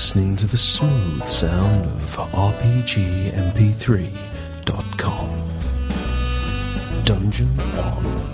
listening to the smooth sound of RPGMP3.com. Dungeon On.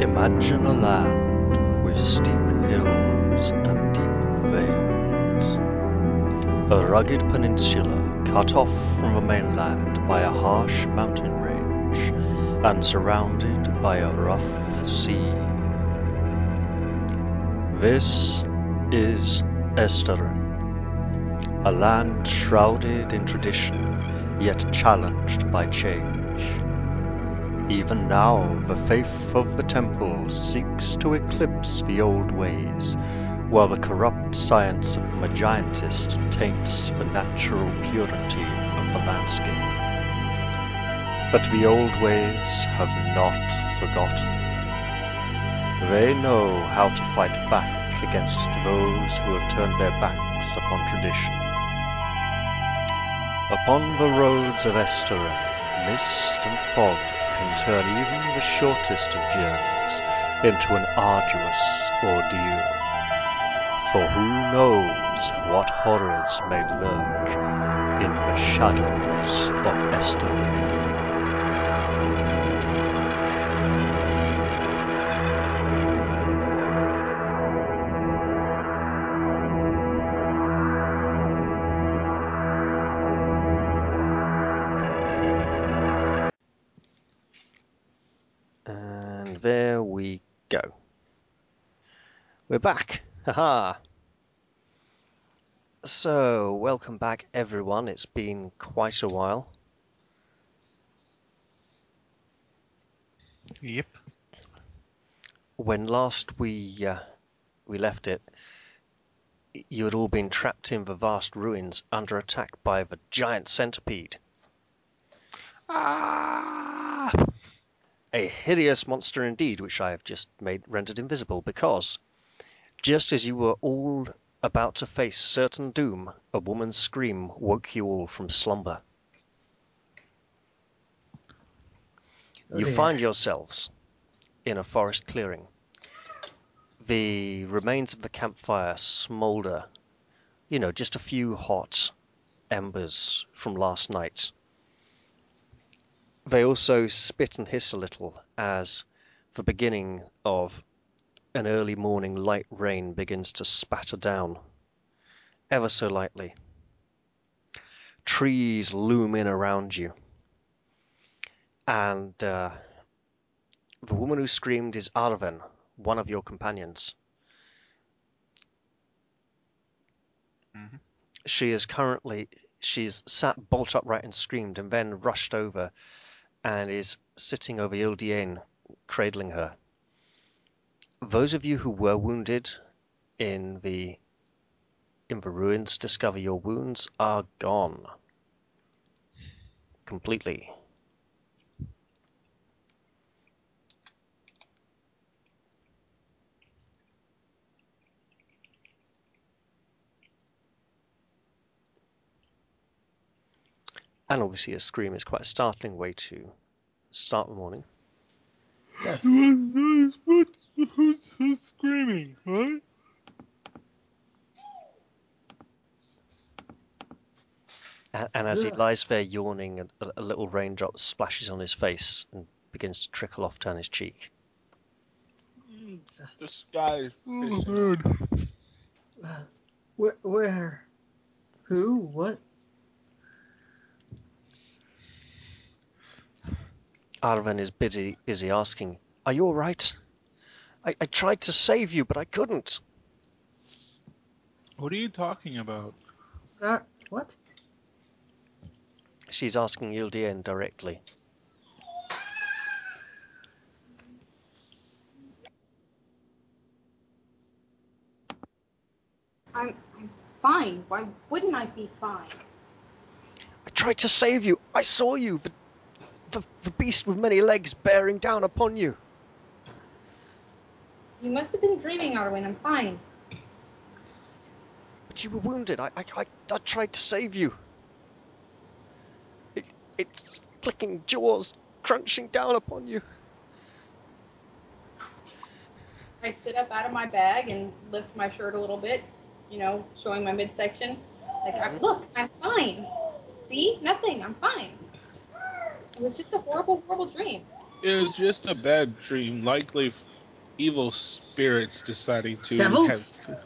Imagine a land with steep hills and deep vales, a rugged peninsula cut off from the mainland by a harsh mountain range and surrounded by a rough sea. This is Esteren, a land shrouded in tradition yet challenged by change. Even now, the faith of the temple seeks to eclipse the old ways, while the corrupt science of the Magientists taints the natural purity of the landscape. But the old ways have not forgotten. They know how to fight back against those who have turned their backs upon tradition. Upon the roads of Esteren, mist and fog can turn even the shortest of journeys into an arduous ordeal. For who knows what horrors may lurk in the shadows of Esteren. We're back! Haha! So, welcome back everyone, it's been quite a while. Yep. When last we left it, you had all been trapped in the vast ruins under attack by the giant centipede. Ah! A hideous monster indeed, which I have just rendered invisible because... just as you were all about to face certain doom, a woman's scream woke you all from slumber. You find yourselves in a forest clearing. The remains of the campfire smoulder, you know, just a few hot embers from last night. They also spit and hiss a little as the beginning of an early morning light rain begins to spatter down, ever so lightly. Trees loom in around you. And the woman who screamed is Arvin, one of your companions. Mm-hmm. She's sat bolt upright and screamed and then rushed over and is sitting over Ildien, cradling her. Those of you who were wounded in the ruins discover your wounds are gone. Completely. And obviously a scream is quite a startling way to start the morning. Yes. Who's screaming, right? And as he lies there yawning, a little raindrop splashes on his face and begins to trickle off down his cheek. This guy is pissing. Where? Who? What? Arvin is busy asking, "Are you all right? I tried to save you, but I couldn't." "What are you talking about?" "What?" She's asking Ildien directly. I'm fine. Why wouldn't I be fine? I tried to save you. I saw you. The beast with many legs bearing down upon you. You must have been dreaming, Arvin. I'm fine. But you were wounded. I tried to save you. It's clicking jaws, crunching down upon you. I sit up out of my bag and lift my shirt a little bit, you know, showing my midsection. Like, look, I'm fine. See? Nothing. I'm fine. It was just a horrible, horrible dream. It was just a bad dream. Likely evil spirits deciding to... Devils? Have...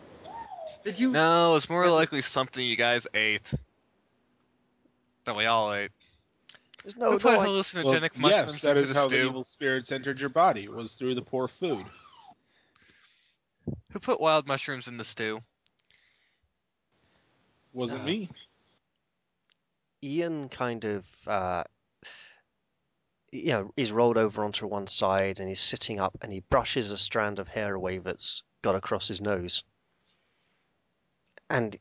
Did you... No, it's more likely something you guys ate. That we all ate. There's no hallucinogenic mushrooms. Yes, that is how the evil spirits entered your body, was through the poor food. Who put wild mushrooms in the stew? Wasn't me. Ian kind of, you know, he's rolled over onto one side and he's sitting up and he brushes a strand of hair away that's got across his nose. And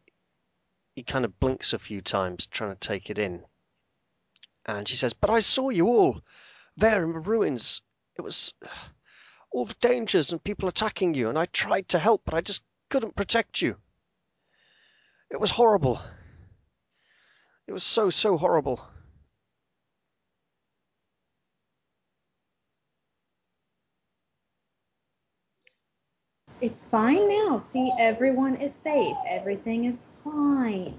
he kind of blinks a few times trying to take it in. And she says, but I saw you all there in the ruins. It was... all the dangers and people attacking you, and I tried to help, but I just couldn't protect you. It was horrible. It was so, so horrible. It's fine now. See, everyone is safe. Everything is fine.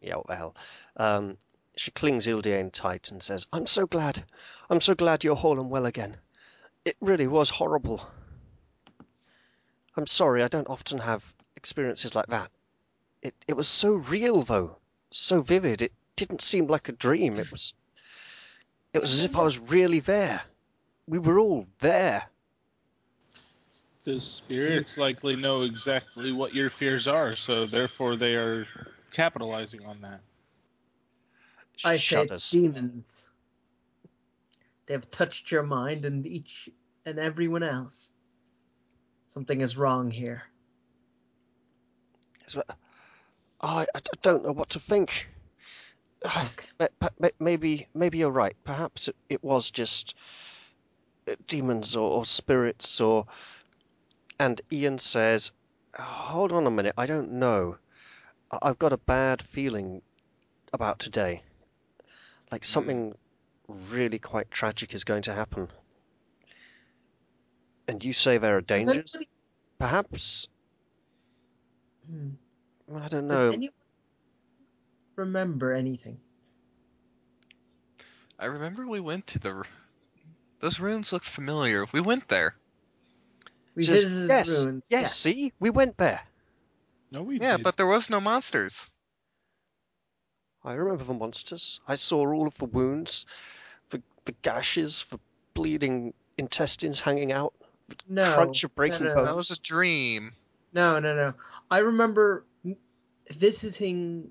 Yeah, what the hell. She clings Ildien tight and says, I'm so glad. I'm so glad you're whole and well again. It really was horrible. I'm sorry, I don't often have experiences like that. It was so real, though. So vivid. It didn't seem like a dream. It was as if I was really there. We were all there. The spirits likely know exactly what your fears are, so therefore they are capitalizing on that. I said demons. They've touched your mind and each and everyone else. Something is wrong here. I don't know what to think. Okay. Maybe you're right. Perhaps it was just demons or spirits or... And Ian says, hold on a minute, I don't know. I've got a bad feeling about today. Like something really quite tragic is going to happen. And you say there are dangers? Perhaps? I don't know. Does anyone remember anything? I remember we went to the... Those ruins look familiar. We went there. We visited the ruins. Yes, see? We went there. No, we did. But there was no monsters. I remember the monsters. I saw all of the wounds, the gashes, the bleeding intestines hanging out, the crunch of breaking bones. That was a dream. No. I remember visiting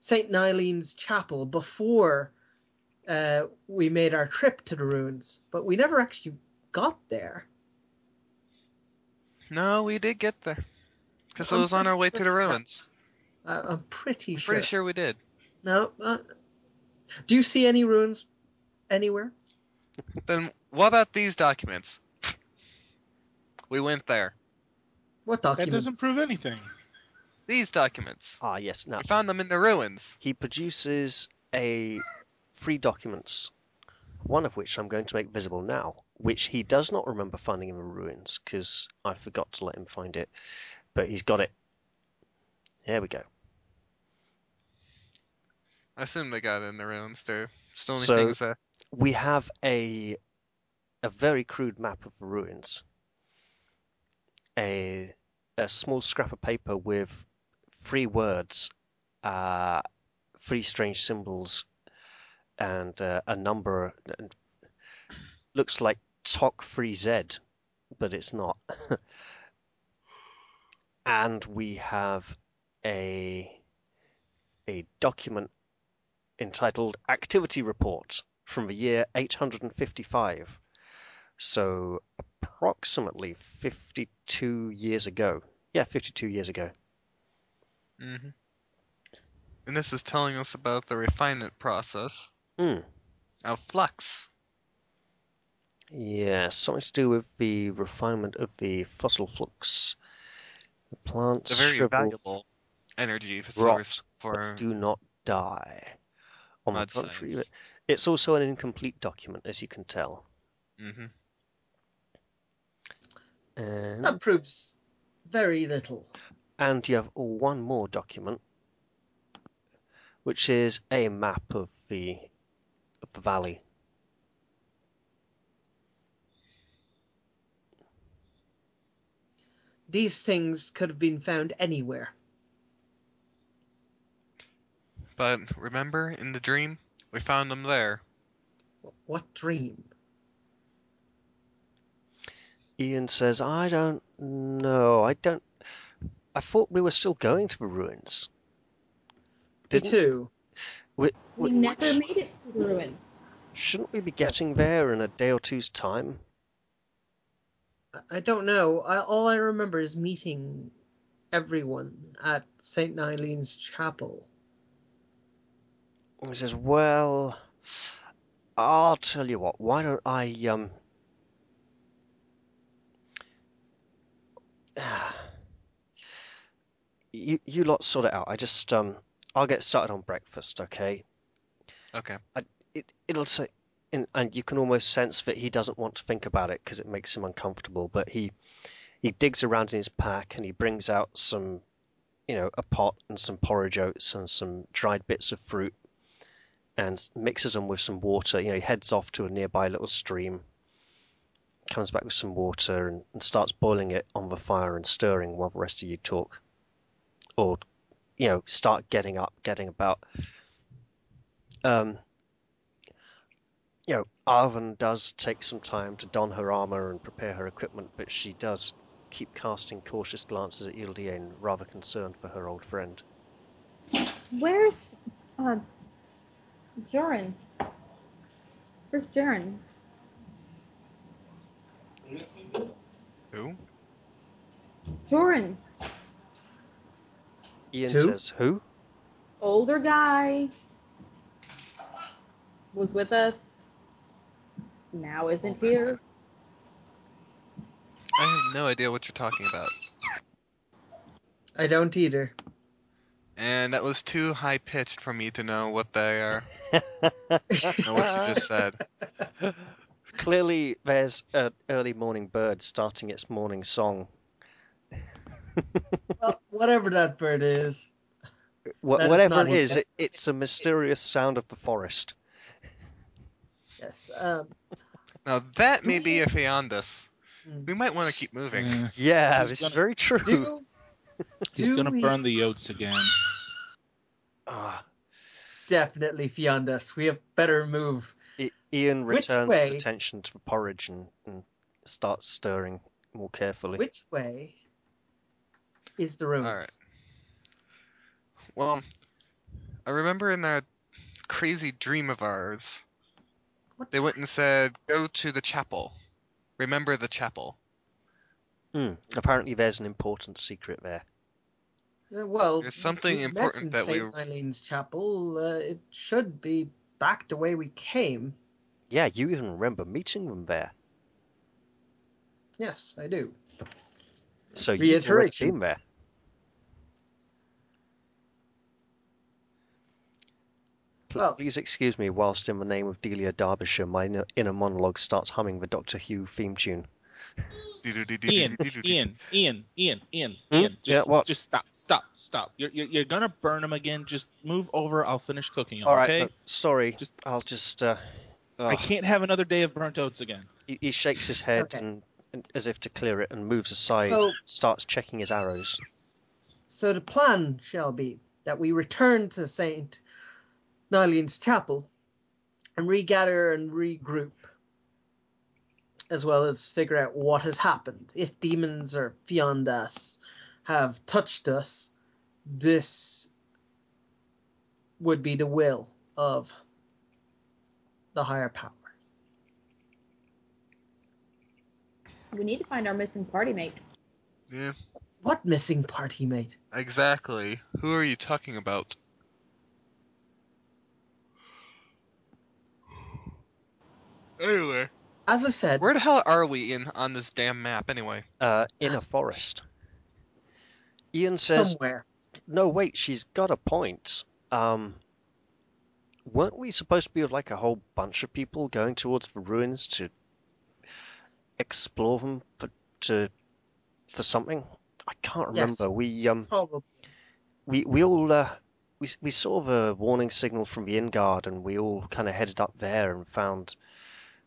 Saint Nalien's Chapel before we made our trip to the ruins, but we never actually got there. No, we did get there. Because it was on our way to the ruins. I'm pretty sure. Pretty sure we did. No. Do you see any ruins anywhere? Then what about these documents? We went there. What documents? That doesn't prove anything. These documents. Ah, yes. No. We found them in the ruins. He produces three documents, one of which I'm going to make visible now, which he does not remember finding in the ruins because I forgot to let him find it. But he's got it. Here we go. I assume they got it in the ruins too. So we have a very crude map of the ruins. A small scrap of paper with three words, three strange symbols, and a number. And looks like Tok 3Z, but it's not. and we have a document entitled Activity Report from the year 855, so approximately 52 years ago. Yeah, 52 years ago. Mm-hmm. And this is telling us about the refinement process of flux. Yeah, something to do with the refinement of the fossil flux. The plants a very valuable energy source for do not die. On the contrary, it's also an incomplete document, as you can tell. Mm-hmm. And that proves very little. And you have one more document, which is a map of the valley. These things could have been found anywhere. But remember, in the dream, we found them there. What dream? Ian says, I don't know. I thought we were still going to the ruins. Didn't we? Too. We never made it to the ruins. Shouldn't we be getting there in a day or two's time? I don't know. All I remember is meeting everyone at Saint Nalien's Chapel. He says, well, I'll tell you what, why don't I, you lot sort it out. I just, I'll get started on breakfast, okay? Okay. It'll say, and you can almost sense that he doesn't want to think about it because it makes him uncomfortable, but he digs around in his pack and he brings out some, a pot and some porridge oats and some dried bits of fruit, and mixes them with some water. He heads off to a nearby little stream, comes back with some water, and starts boiling it on the fire and stirring while the rest of you talk. Or, start getting up, getting about. Arvin does take some time to don her armor and prepare her equipment, but she does keep casting cautious glances at Ildien, rather concerned for her old friend. Where's... Joran. Where's Joran? Who? Joran. Ian says, who? Older guy. Was with us. Now isn't here. I have no idea what you're talking about. I don't either. And that was too high-pitched for me to know what they are. Know what you just said. Clearly, there's an early morning bird starting its morning song. Well, whatever that bird is. Whatever it is, it's a mysterious sound of the forest. Yes. Now, that may be a Fiendas. We might want to keep moving. Yeah, this is very true. He's going to burn the oats again. Definitely Fiendas. We have better move. Ian returns his attention to the porridge and starts stirring more carefully. Which way is the room? All right. Well, I remember in that crazy dream of ours, they went and said, go to the chapel. Remember the chapel. Apparently there's an important secret there. Well, there's something important that we... St. Eileen's Chapel, it should be back the way we came. Yeah, you even remember meeting them there. Yes, I do. So you already came there. Well, please excuse me whilst in the name of Delia Derbyshire, my inner monologue starts humming the Doctor Who theme tune. Ian. Just stop. You're gonna burn him again. Just move over. I'll finish cooking. All right. Okay? Sorry. I can't have another day of burnt oats again. He shakes his head and as if to clear it, and moves aside. So, starts checking his arrows. So the plan shall be that we return to Saint Nalien's Chapel and regather and regroup, as well as figure out what has happened. If demons or Fiendas have touched us, this would be the will of the higher power. We need to find our missing party mate. Yeah. What missing party mate? Exactly. Who are you talking about? Anyway. As I said... Where the hell are we on this damn map, anyway? In a forest. Ian says... Somewhere. No, wait, she's got a point. Weren't we supposed to be with, like, a whole bunch of people going towards the ruins to explore them for something? I can't remember. Yes, probably. We all... We saw the warning signal from the inn guard, and we all kind of headed up there and found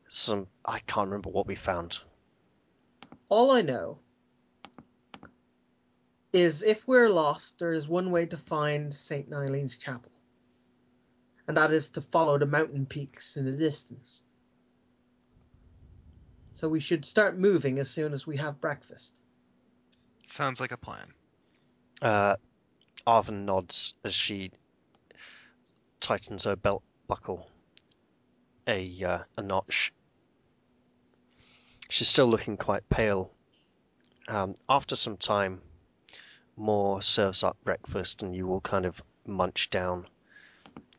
some... I can't remember what we found. All I know is if we're lost, there is one way to find Saint Nalien's Chapel. And that is to follow the mountain peaks in the distance. So we should start moving as soon as we have breakfast. Sounds like a plan. Arvin nods as she tightens her belt buckle a notch. She's still looking quite pale. After some time, Moore serves up breakfast, and you all kind of munch down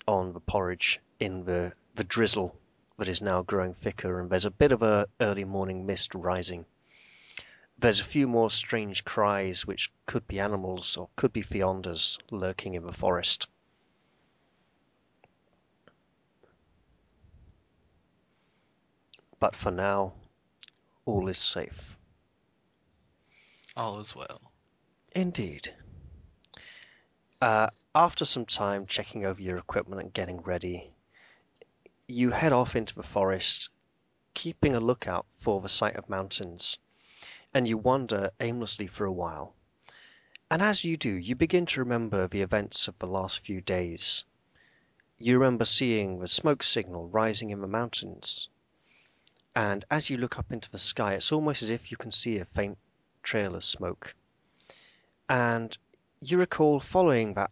on the porridge in the drizzle that is now growing thicker, and there's a bit of a early morning mist rising. There's a few more strange cries, which could be animals or could be fiendas lurking in the forest. But for now, all is safe. All is well. Indeed. After some time checking over your equipment and getting ready, you head off into the forest, keeping a lookout for the sight of mountains. And you wander aimlessly for a while. And as you do, you begin to remember the events of the last few days. You remember seeing the smoke signal rising in the mountains. And as you look up into the sky, it's almost as if you can see a faint trail of smoke. And you recall following that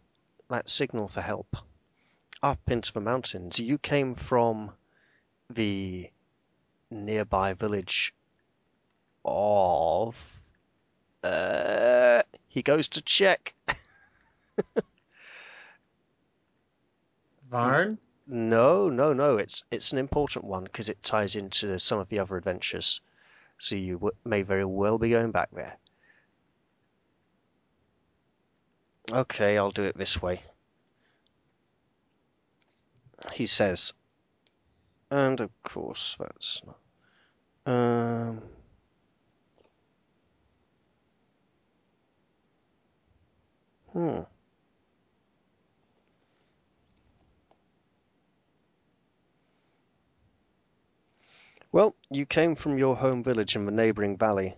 signal for help up into the mountains. You came from the nearby village of... he goes to check. Varn? No. It's an important one because it ties into some of the other adventures. So you may very well be going back there. Okay, I'll do it this way. He says. And of course, that's not... Well, you came from your home village in the neighbouring valley,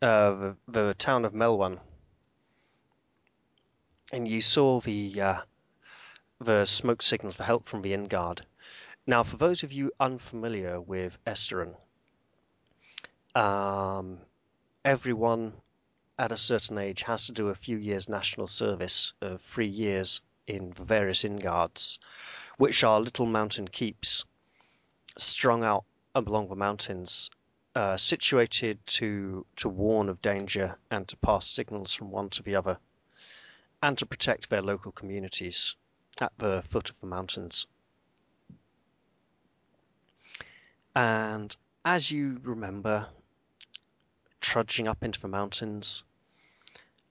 the town of Melwan, and you saw the smoke signal for help from the inn guard. Now, for those of you unfamiliar with Esteren, everyone at a certain age has to do a few years national service of 3 years in the various inn guards, which are little mountain keeps strung out along the mountains, situated to warn of danger and to pass signals from one to the other, and to protect their local communities at the foot of the mountains. And as you remember, trudging up into the mountains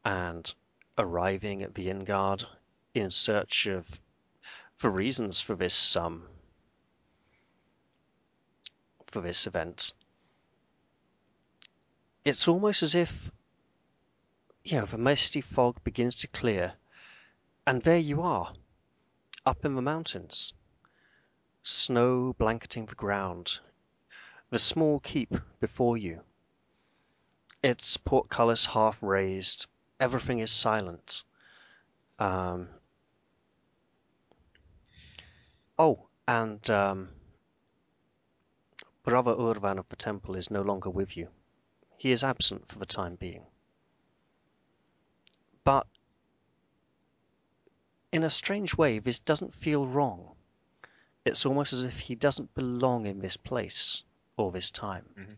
and arriving at the inn guard in search for reasons for this event. It's almost as if, the misty fog begins to clear, and there you are, up in the mountains, snow blanketing the ground, the small keep before you. Its portcullis half raised. Everything is silent. Brother Urvan of the temple is no longer with you. He is absent for the time being. But in a strange way, this doesn't feel wrong. It's almost as if he doesn't belong in this place or this time. Mm-hmm.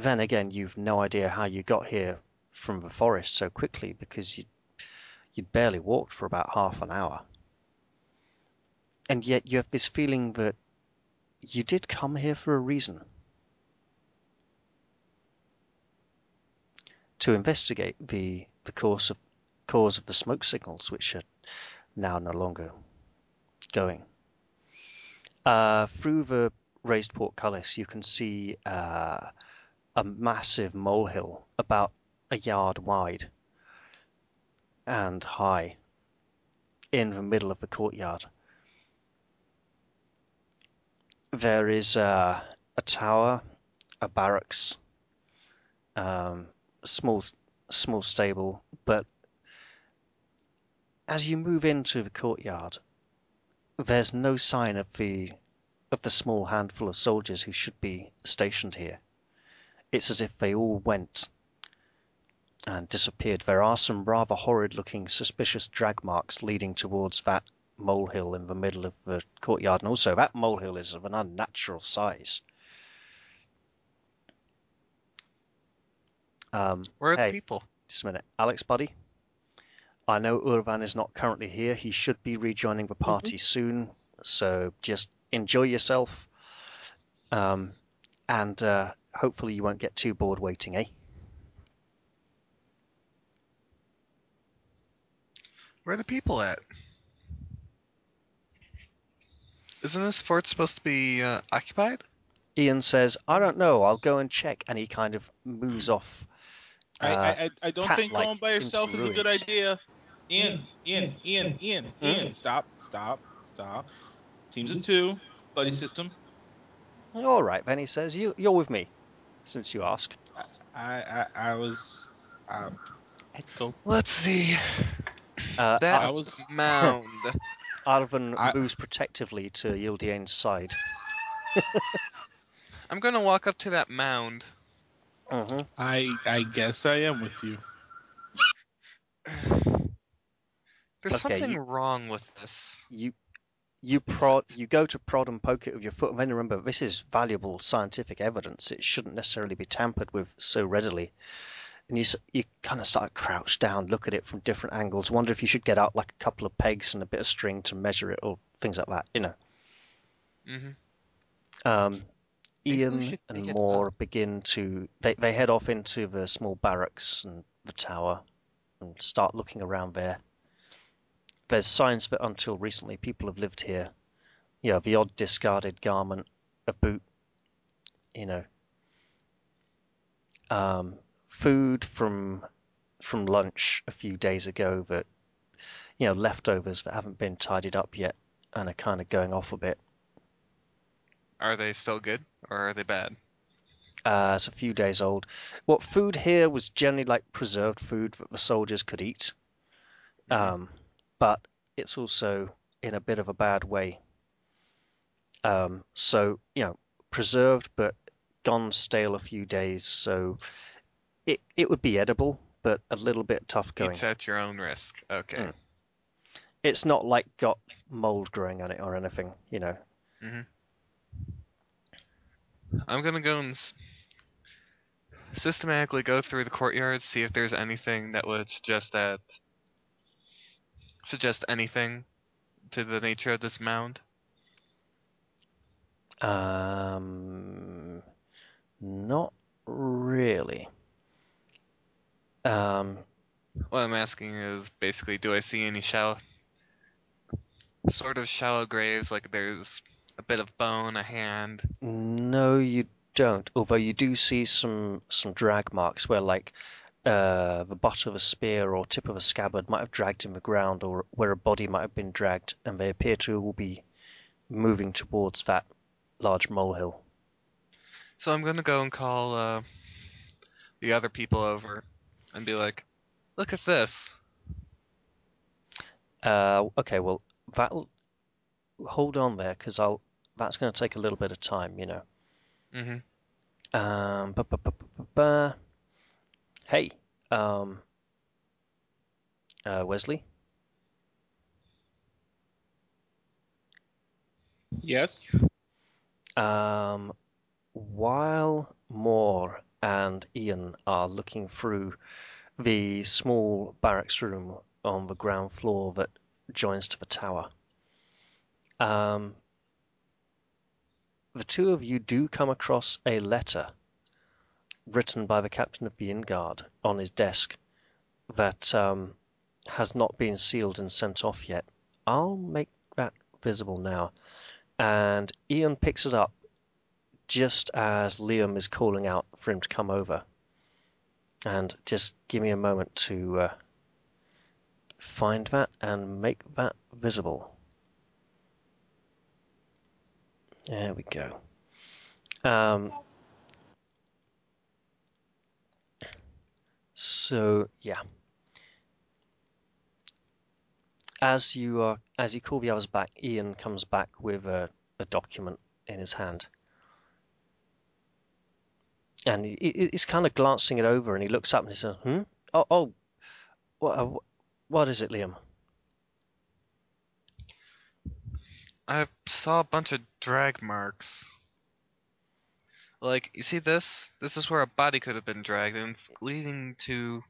Then again, you've no idea how you got here from the forest so quickly, because you'd barely walked for about half an hour. And yet you have this feeling that you did come here for a reason. To investigate the cause of the smoke signals, which are now no longer going. Through the raised portcullis, you can see a massive molehill about a yard wide and high in the middle of the courtyard. There is a tower, a barracks, small stable, but as you move into the courtyard, there's no sign of the small handful of soldiers who should be stationed here. It's as if they all went and disappeared. There are some rather horrid-looking, suspicious drag marks leading towards that molehill in the middle of the courtyard, and also that molehill is of an unnatural size. Where are the people? Just a minute. Alex, buddy. I know Urvan is not currently here. He should be rejoining the party soon, so just enjoy yourself. And hopefully you won't get too bored waiting, eh? Where are the people at? Isn't this fort supposed to be occupied? Ian says, I don't know, I'll go and check, and he kind of moves off. I don't think going by yourself is a good idea. Ian, stop. Teams of two, buddy system. All right, then he says, you're with me, since you ask. I was Let's see. That was mound. Arvin moves protectively to Yildien's side. I'm going to walk up to that mound. Uh-huh. I guess I am with you. There's something wrong with this. You go to prod and poke it with your foot, and then remember, this is valuable scientific evidence. It shouldn't necessarily be tampered with so readily. And you kind of start to crouch down, look at it from different angles, wonder if you should get out like a couple of pegs and a bit of string to measure it, or things like that, you know. Mm-hmm. Ian and Moore begin to... They head off into the small barracks and the tower and start looking around there. There's signs that until recently people have lived here. You know, the odd discarded garment, a boot, you know. Food from lunch a few days ago that, you know, leftovers that haven't been tidied up yet and are kind of going off a bit. Are they still good, or are they bad? It's a few days old. What food here was generally like preserved food that the soldiers could eat. But it's also in a bit of a bad way. So, you know, preserved but gone stale a few days, so it would be edible, but a little bit tough going. It's at your own risk, okay. It's not like got mold growing on it or anything, you know. Mm-hmm. I'm going to go and systematically go through the courtyard, see if there's anything that would suggest anything to the nature of this mound. Not really. What I'm asking is basically, do I see any shallow graves, like there's a bit of bone, a hand? No, you don't. Although you do see some drag marks where, like, the butt of a spear or tip of a scabbard might have dragged in the ground, or where a body might have been dragged, and they appear to all be moving towards that large molehill. So I'm going to go and call the other people over and be like, look at this. Okay, well, that'll... Hold on there, because that's going to take a little bit of time, you know. Mm-hmm. Hey, Wesley? Yes. While Moore and Ian are looking through the small barracks room on the ground floor that joins to the tower, the two of you do come across a letter written by the captain of the inn guard on his desk that has not been sealed and sent off yet. I'll make that visible now. And Ian picks it up just as Liam is calling out for him to come over. And just give me a moment to find that and make that visible. There we go. So yeah, as you call the others back, Ian comes back with a document in his hand, and he's kind of glancing it over, and he looks up and he says, "Oh, what is it, Liam?" I saw a bunch of drag marks. Like, you see this? This is where a body could have been dragged, and it's leading to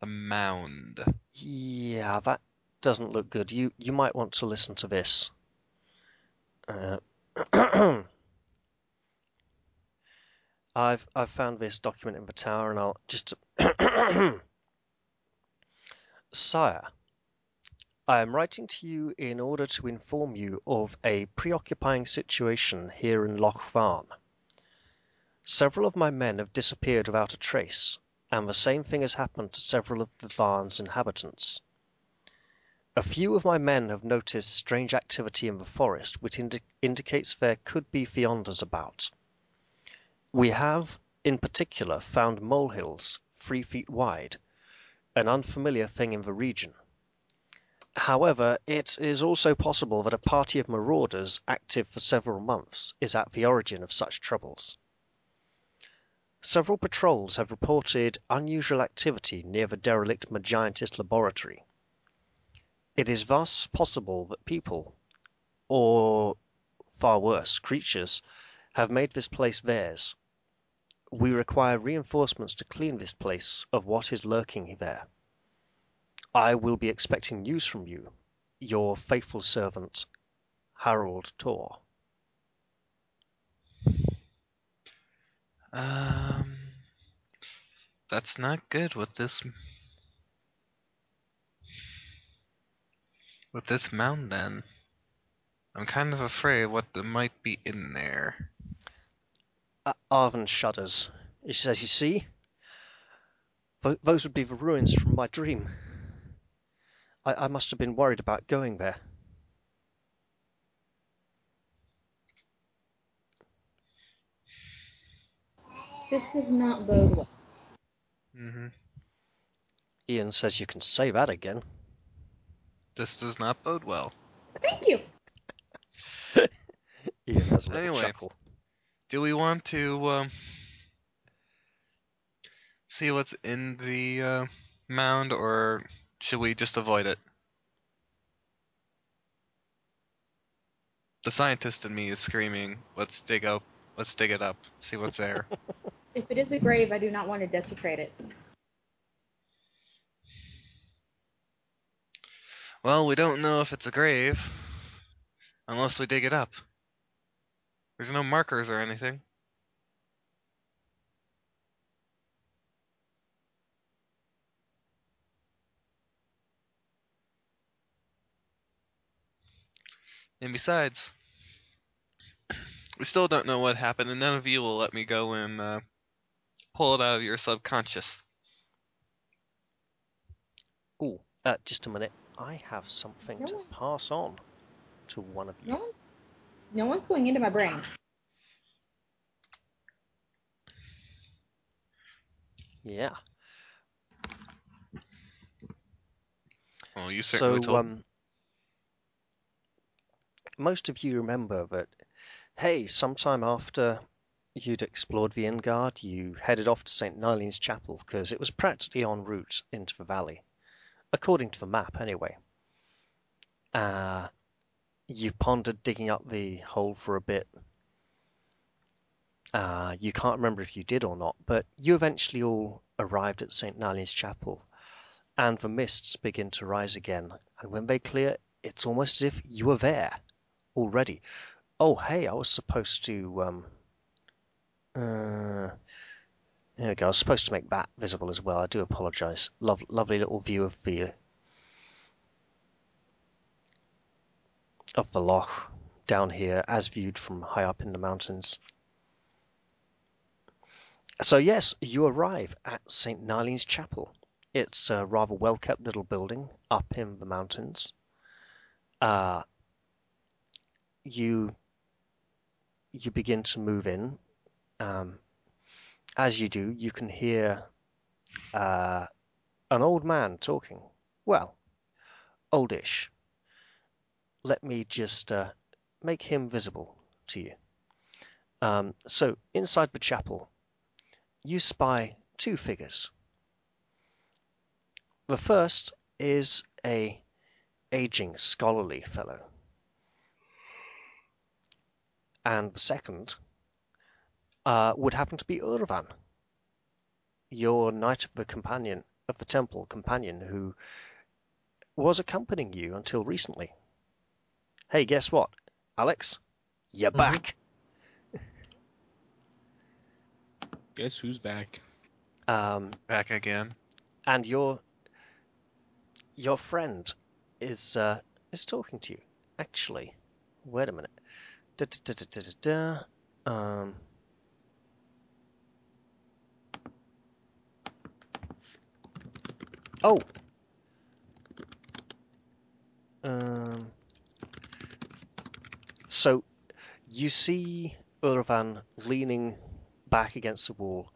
a mound. Yeah, that doesn't look good. You might want to listen to this. I've found this document in the tower, and I'll just... Sire, I am writing to you in order to inform you of a preoccupying situation here in Loch Varn. Several of my men have disappeared without a trace, and the same thing has happened to several of the Varn's inhabitants. A few of my men have noticed strange activity in the forest, which indicates there could be Fiendas about. We have, in particular, found molehills 3 feet wide, an unfamiliar thing in the region. However, it is also possible that a party of marauders, active for several months, is at the origin of such troubles. Several patrols have reported unusual activity near the derelict Magientist laboratory. It is thus possible that people, or far worse, creatures, have made this place theirs. We require reinforcements to clean this place of what is lurking there. I will be expecting news from you, your faithful servant, Harold Tor. That's not good with this... With this mound, then. I'm kind of afraid what might be in there. Arvin shudders. He says, "You see? Those would be the ruins from my dream. I must have been worried about going there." This does not bode well. Mm-hmm. Ian says, "You can say that again." This does not bode well. Thank you! Ian has a little chuckle. Do we want to see what's in the mound, or should we just avoid it? The scientist in me is screaming, let's dig it up, see what's there. If it is a grave, I do not want to desecrate it. Well, we don't know if it's a grave, unless we dig it up. There's no markers or anything. And besides, we still don't know what happened, and none of you will let me go and pull it out of your subconscious. Ooh, just a minute. I have something to pass on to one of you. No one's going into my brain. Yeah. Well, you certainly told. Most of you remember that, hey, sometime after you'd explored the inn guard, you headed off to Saint Nalien's Chapel because it was practically en route into the valley. according to the map anyway. You pondered digging up the hole for a bit. You can't remember if you did or not, but you eventually all arrived at Saint Nalien's Chapel, and the mists begin to rise again, and when they clear, it's almost as if you were there already. Oh, hey, I was supposed to... there we go, I was supposed to make that visible as well. I do apologise. Lovely little view of the loch down here, as viewed from high up in the mountains. So yes, you arrive at Saint Nalien's Chapel. It's a rather well-kept little building up in the mountains. You begin to move in. As you do, you can hear an old man talking. Well, oldish. Let me just make him visible to you. So, inside the chapel, you spy two figures. The first is a aging, scholarly fellow. And the second would happen to be Urvan, your knight of the companion of the temple companion, who was accompanying you until recently. Hey, guess what, Alex? You're back. Guess who's back? Back again. And your friend is talking to you. Actually, wait a minute. Oh. So you see Urvan leaning back against the wall,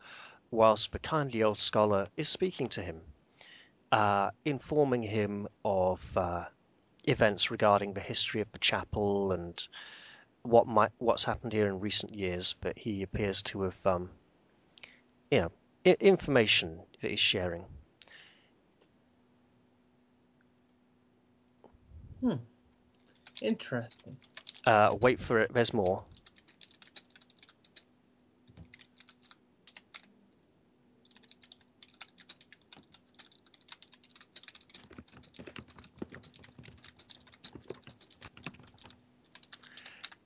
whilst the kindly old scholar is speaking to him, informing him of events regarding the history of the chapel and what's happened here in recent years. But he appears to have, information that he's sharing. Interesting. Wait for it. There's more.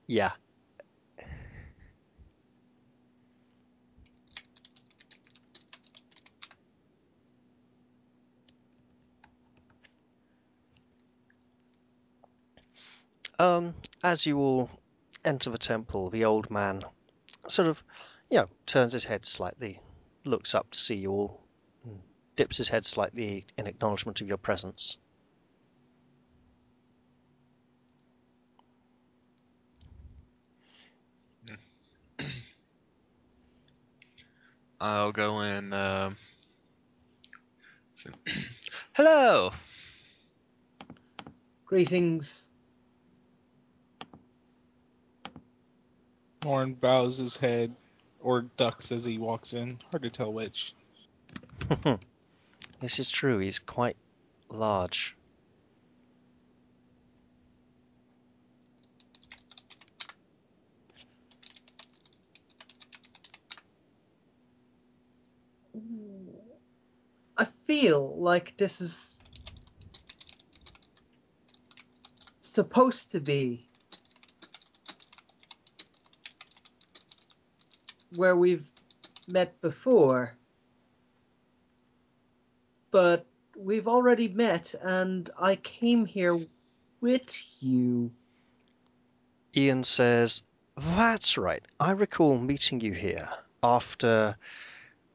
Yeah. As you all enter the temple, the old man sort of, turns his head slightly, looks up to see you all, dips his head slightly in acknowledgement of your presence. I'll go in. Hello! Greetings. Horn bows his head, or ducks as he walks in. Hard to tell which. This is true, he's quite large. I feel like this is supposed to be where we've met before, but we've already met, and I came here with you. Ian says, that's right, I recall meeting you here after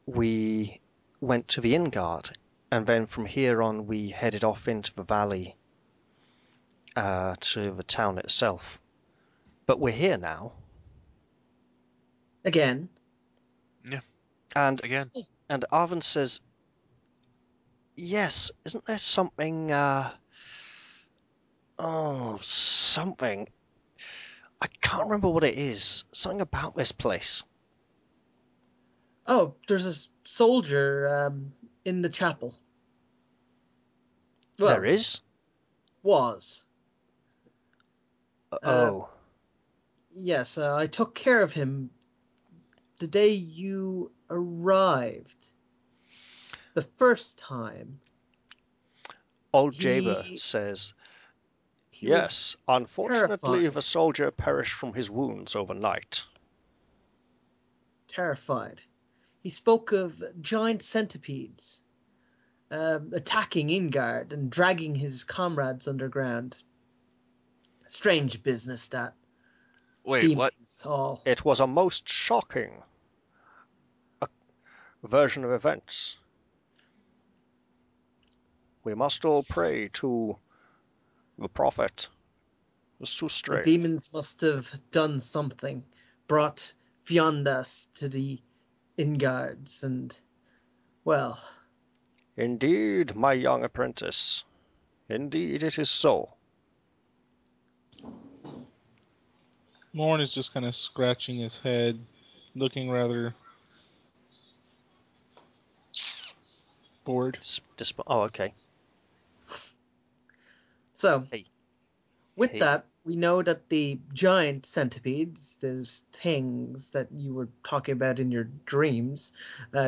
we went to the inn guard, and then from here on we headed off into the valley to the town itself. But we're here now. Again. Yeah. And again. And Arvin says, yes, isn't there something, something. I can't remember what it is. Something about this place. Oh, there's a soldier in the chapel. Well, there is? Was. Oh. Yes, I took care of him the day you arrived. The first time. Old Jaber says, yes, unfortunately the soldier perished from his wounds overnight. Terrified. He spoke of giant centipedes attacking Ingard and dragging his comrades underground. Strange business, that. Wait, demons, what? All. It was a most shocking version of events. We must all pray to the prophet, the Sustre. The demons must have done something, brought Fiendas to the Ingards, and, well... Indeed, my young apprentice. Indeed, it is so. Lorne is just kind of scratching his head, looking rather bored. Oh, okay. So, with that, we know that the giant centipedes, those things that you were talking about in your dreams,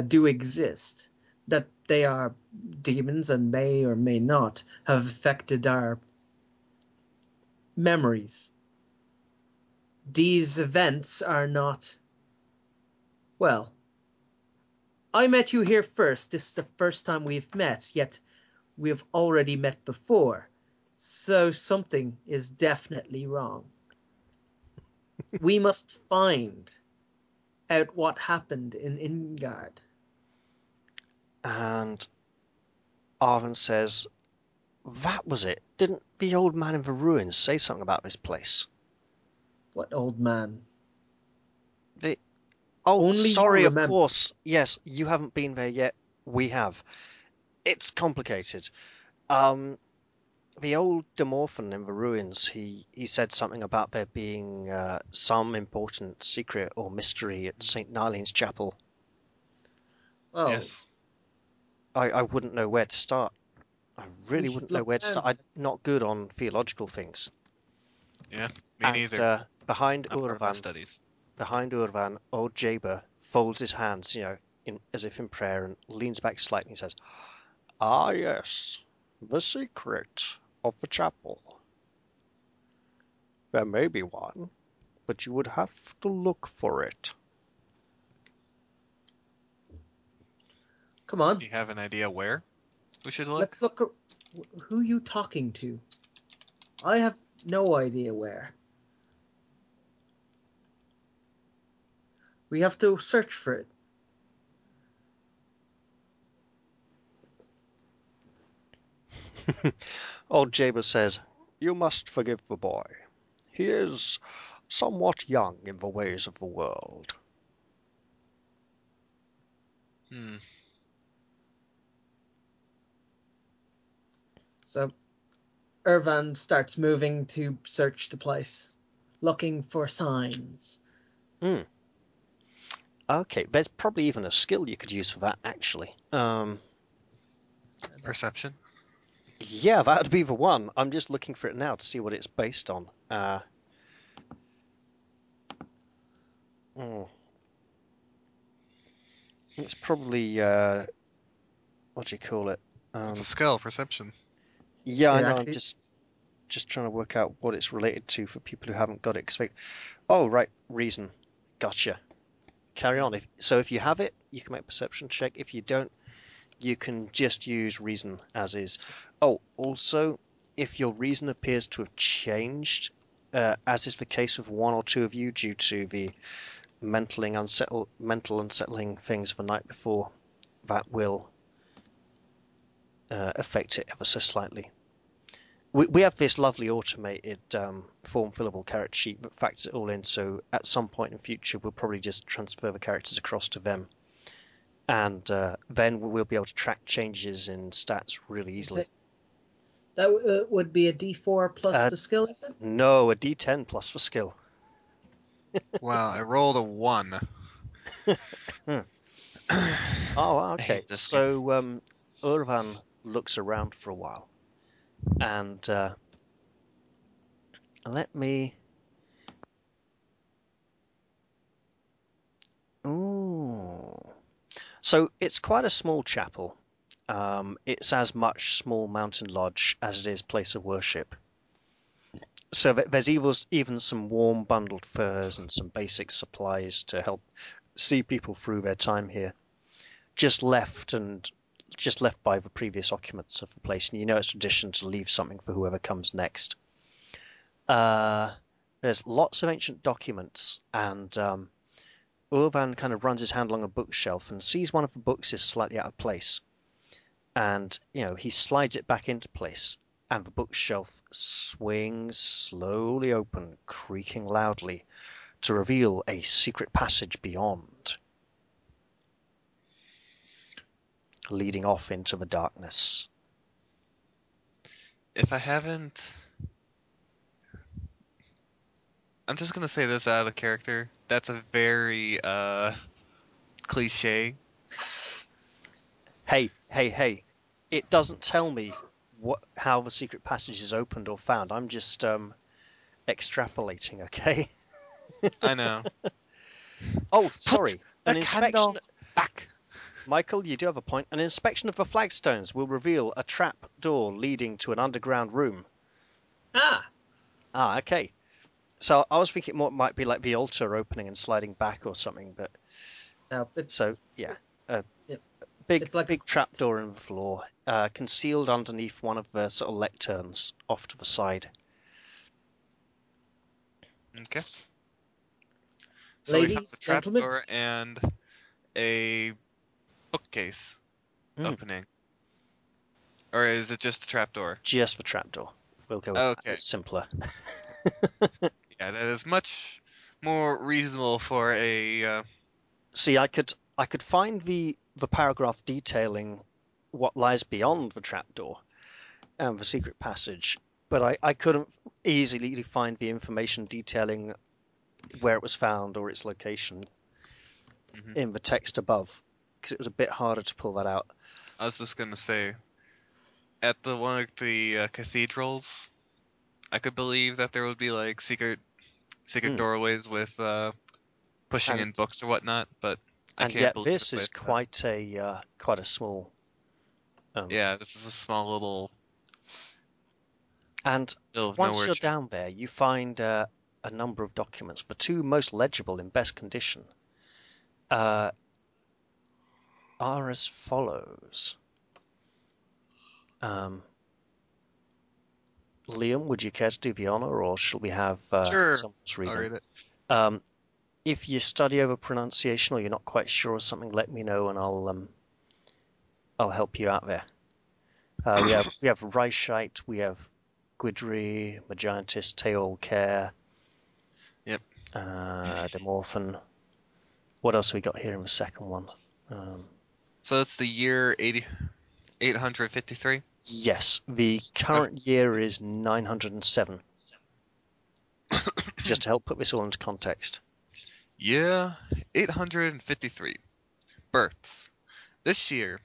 do exist. That they are demons and may or may not have affected our memories. These events are not... Well, I met you here first. This is the first time we've met, yet we've already met before. So something is definitely wrong. We must find out what happened in Ingard. And Arvin says, that was it. Didn't the old man in the ruins say something about this place? What old man? The... Oh, only sorry, of course. Yes, you haven't been there yet. We have. It's complicated. The old Demorphin in the ruins, he said something about there being some important secret or mystery at Saint Nalien's Chapel. Oh. Yes. I wouldn't know where to start. I really wouldn't know where to start. I'm not good on theological things. Yeah, me neither. Behind Urvan, old Jaber folds his hands, as if in prayer, and leans back slightly and says, "Ah, yes, the secret of the chapel. There may be one, but you would have to look for it." Come on. Do you have an idea where we should look? Let's look. Who are you talking to? I have no idea where. We have to search for it. Old Jaber says, "You must forgive the boy. He is somewhat young in the ways of the world." Hmm. So, Urvan starts moving to search the place, looking for signs. Hmm. Okay, there's probably even a skill you could use for that, actually. Perception? Yeah, that would be the one. I'm just looking for it now to see what it's based on. It's probably... what do you call it? It's a skill, perception. Yeah, I know, I'm just trying to work out what it's related to for people who haven't got it. Oh, right, reason. Gotcha. Carry on. So if you have it, you can make a perception check. If you don't, you can just use reason as is. Oh, also, if your reason appears to have changed, as is the case with one or two of you due to the mental unsettling things the night before, that will affect it ever so slightly. We have this lovely automated form-fillable character sheet that factors it all in, so at some point in future we'll probably just transfer the characters across to them. And then we'll be able to track changes in stats really easily. That would be a d4 plus the skill, is it? No, a d10 plus the skill. Wow, I rolled a 1. Oh, okay. So Urvan looks around for a while. And let me... Ooh. So it's quite a small chapel. It's as much small mountain lodge as it is place of worship. So there's even some warm bundled furs and some basic supplies to help see people through their time here. Just left by the previous occupants of the place, and you know it's tradition to leave something for whoever comes next. There's lots of ancient documents, and Urvan kind of runs his hand along a bookshelf and sees one of the books is slightly out of place. And, you know, he slides it back into place, and the bookshelf swings slowly open, creaking loudly, to reveal a secret passage beyond, leading off into the darkness. If I haven't... I'm just going to say this out of character. That's a very cliché. Hey. It doesn't tell me how the secret passage is opened or found. I'm just extrapolating, okay? I know. Oh, sorry. Put an inspection back. Michael, you do have a point. An inspection of the flagstones will reveal a trap door leading to an underground room. Ah, okay. So I was thinking it might be like the altar opening and sliding back or something, but... No, it's... So, yeah. It's like big trap door in the floor, concealed underneath one of the sort of lecterns off to the side. Okay. So ladies, we have the trap gentlemen. Door and a bookcase opening. Or is it just the trap door? Just the trap door. We'll go with that. It's simpler. Yeah, that is much more reasonable for a... See, I could find the paragraph detailing what lies beyond the trapdoor and the secret passage, but I couldn't easily find the information detailing where it was found or its location in the text above, because it was a bit harder to pull that out. I was just going to say, at one of the cathedrals, I could believe that there would be like secret doorways with pushing in books or whatnot, but... And yet this is quite a small... yeah, this is a small little... And once you're down there, you find a number of documents, the two most legible in best condition are as follows. Liam, would you care to do the honor, or shall we have someone else read it? Sure, I'll read it. If you study over pronunciation or you're not quite sure or something, let me know and I'll help you out there. We have Reichite, we have Gwidre, Magientists, Taol Kaer. Yep. Demorphin. What else have we got here in the second one? So it's the year 853? Yes. The current year is 907. Just to help put this all into context. Year 853. Births. This year,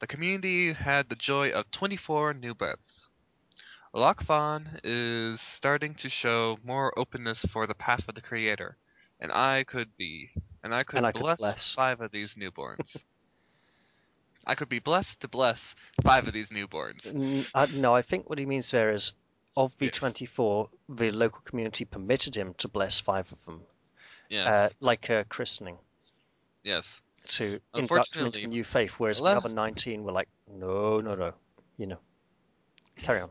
the community had the joy of 24 new births. Loch Varn is starting to show more openness for the path of the Creator, and I could bless 5 of these newborns. I could be blessed to bless 5 of these newborns. No, I think what he means there is, of the 24, the local community permitted him to bless 5 of them. Yes. Like a christening. Yes. To induct into the new faith, whereas the other 19 were like, no. You know. Carry on.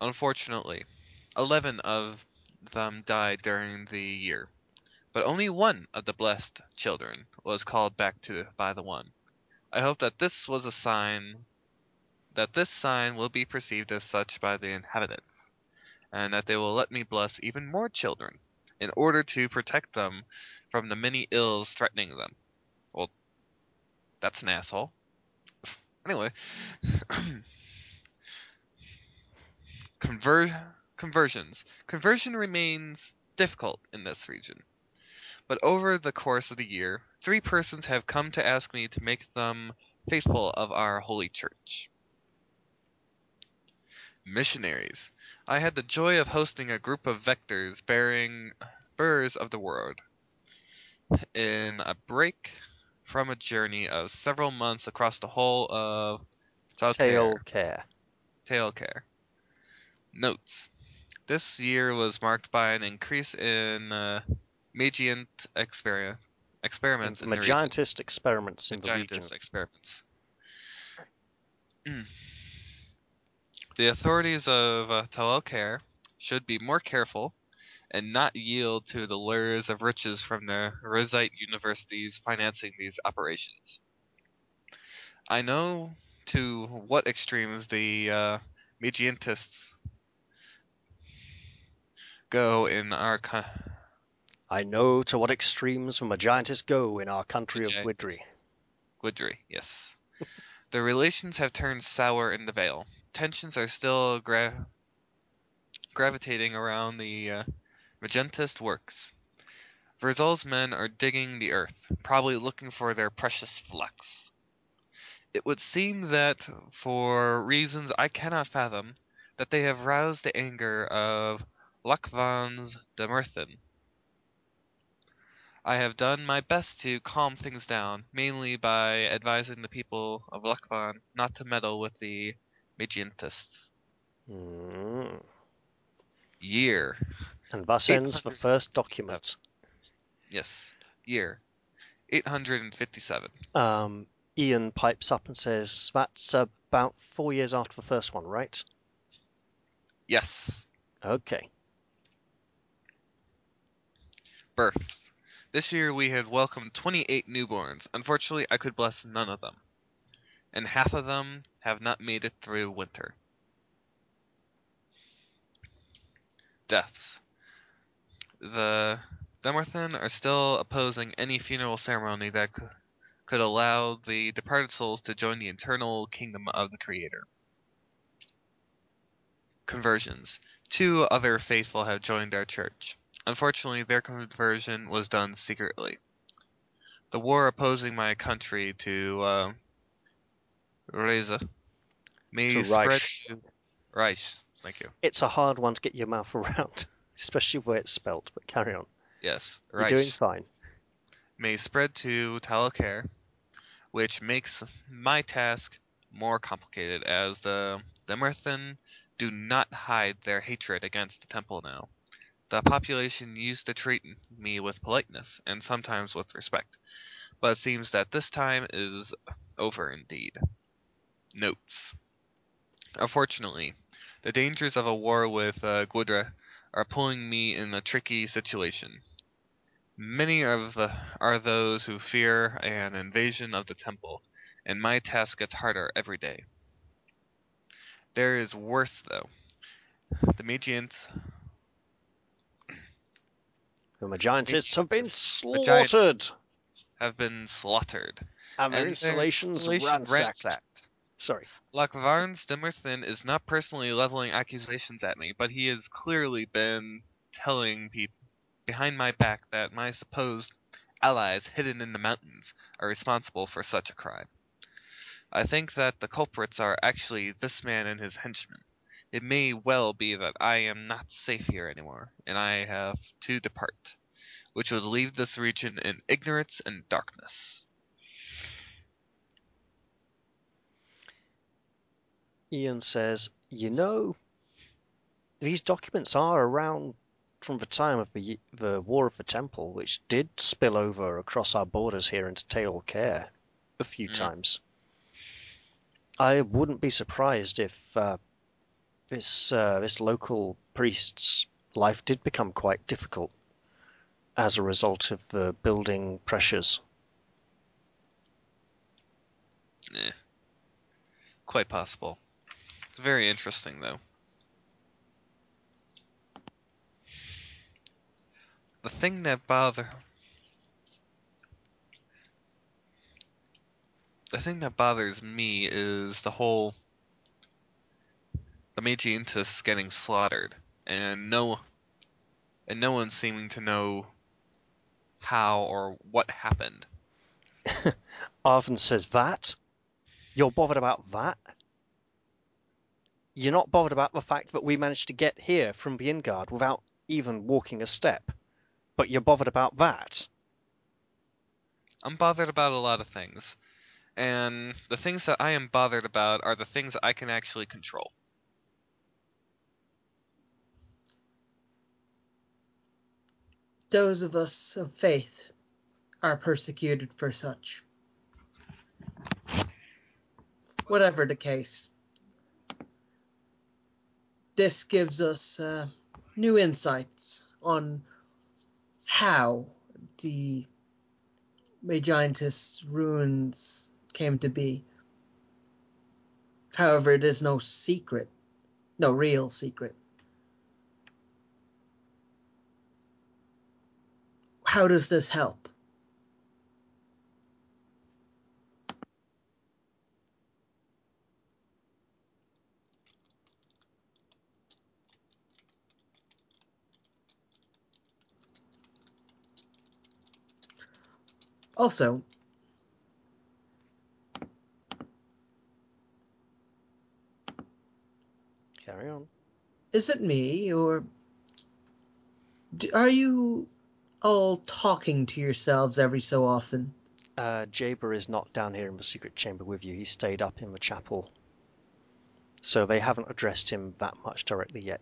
Unfortunately, 11 of them died during the year, but only one of the blessed children was called back by the One. I hope that this was a sign, that this sign will be perceived as such by the inhabitants, and that they will let me bless even more children, in order to protect them from the many ills threatening them. Well, that's an asshole. Anyway. Conversions. Conversion remains difficult in this region, but over the course of the year, 3 persons have come to ask me to make them faithful of our holy church. Missionaries. I had the joy of hosting a group of vectors bearing burrs of the world in a break from a journey of several months across the whole of Taol Kaer. Taol Kaer. Notes. This year was marked by an increase in Magient experiments in the region. Magientist experiments in the region. Experiments. The authorities of Taol Kaer should be more careful and not yield to the lures of riches from the Reichite universities financing these operations. I know to what extremes the Magientists go in our country of Gwidre. Gwidre, yes. The relations have turned sour in the Vale. Tensions are still gravitating around the Magentist works. Verzal's men are digging the earth, probably looking for their precious flux. It would seem that, for reasons I cannot fathom, that they have roused the anger of Loch Varn's Demorthen. I have done my best to calm things down, mainly by advising the people of Loch Varn not to meddle with the Magientists. Mm. Year. And thus ends the first document. Yes. Year. 857. Ian pipes up and says, that's about 4 years after the first one, right? Yes. Okay. Births. This year we had welcomed 28 newborns. Unfortunately, I could bless none of them. And half of them have not made it through winter. Deaths. The Demorthen are still opposing any funeral ceremony that could allow the departed souls to join the eternal kingdom of the Creator. Conversions. 2 other faithful have joined our church. Unfortunately, their conversion was done secretly. The war opposing my country to Reizh may to spread Reizh. To Reizh. Thank you. It's a hard one to get your mouth around, especially where it's spelt, but carry on. Yes, Reizh. You're doing fine. May spread to Taol Kaer, which makes my task more complicated, as the Demorthen do not hide their hatred against the temple now. The population used to treat me with politeness, and sometimes with respect, but it seems that this time is over indeed. Notes. Unfortunately, the dangers of a war with Gwidre are pulling me in a tricky situation. Many of are those who fear an invasion of the temple, and my task gets harder every day. There is worse, though. The Magientists have been slaughtered. And their installations ransacked. Sorry. Loch Varn's Demorthen is not personally leveling accusations at me, but he has clearly been telling people behind my back that my supposed allies hidden in the mountains are responsible for such a crime. I think that the culprits are actually this man and his henchmen. It may well be that I am not safe here anymore, and I have to depart, which would leave this region in ignorance and darkness. Ian says, you know, these documents are around from the time of the War of the Temple, which did spill over across our borders here into Taol Kaer a few times. I wouldn't be surprised if this local priest's life did become quite difficult as a result of the building pressures. Yeah. Quite possible. It's very interesting, though. The thing that bothers me is the whole Magientists getting slaughtered, and no one seeming to know how or what happened. Arvin says, that? You're bothered about that? You're not bothered about the fact that we managed to get here from the Ingard without even walking a step. But you're bothered about that. I'm bothered about a lot of things. And the things that I am bothered about are the things I can actually control. Those of us of faith are persecuted for such. Whatever the case, this gives us new insights on how the Magientists' ruins came to be. However, it is no secret, no real secret. How does this help? Also, carry on. Is it me, or are you all talking to yourselves every so often? Jaber is not down here in the secret chamber with you. He stayed up in the chapel. So they haven't addressed him that much directly yet.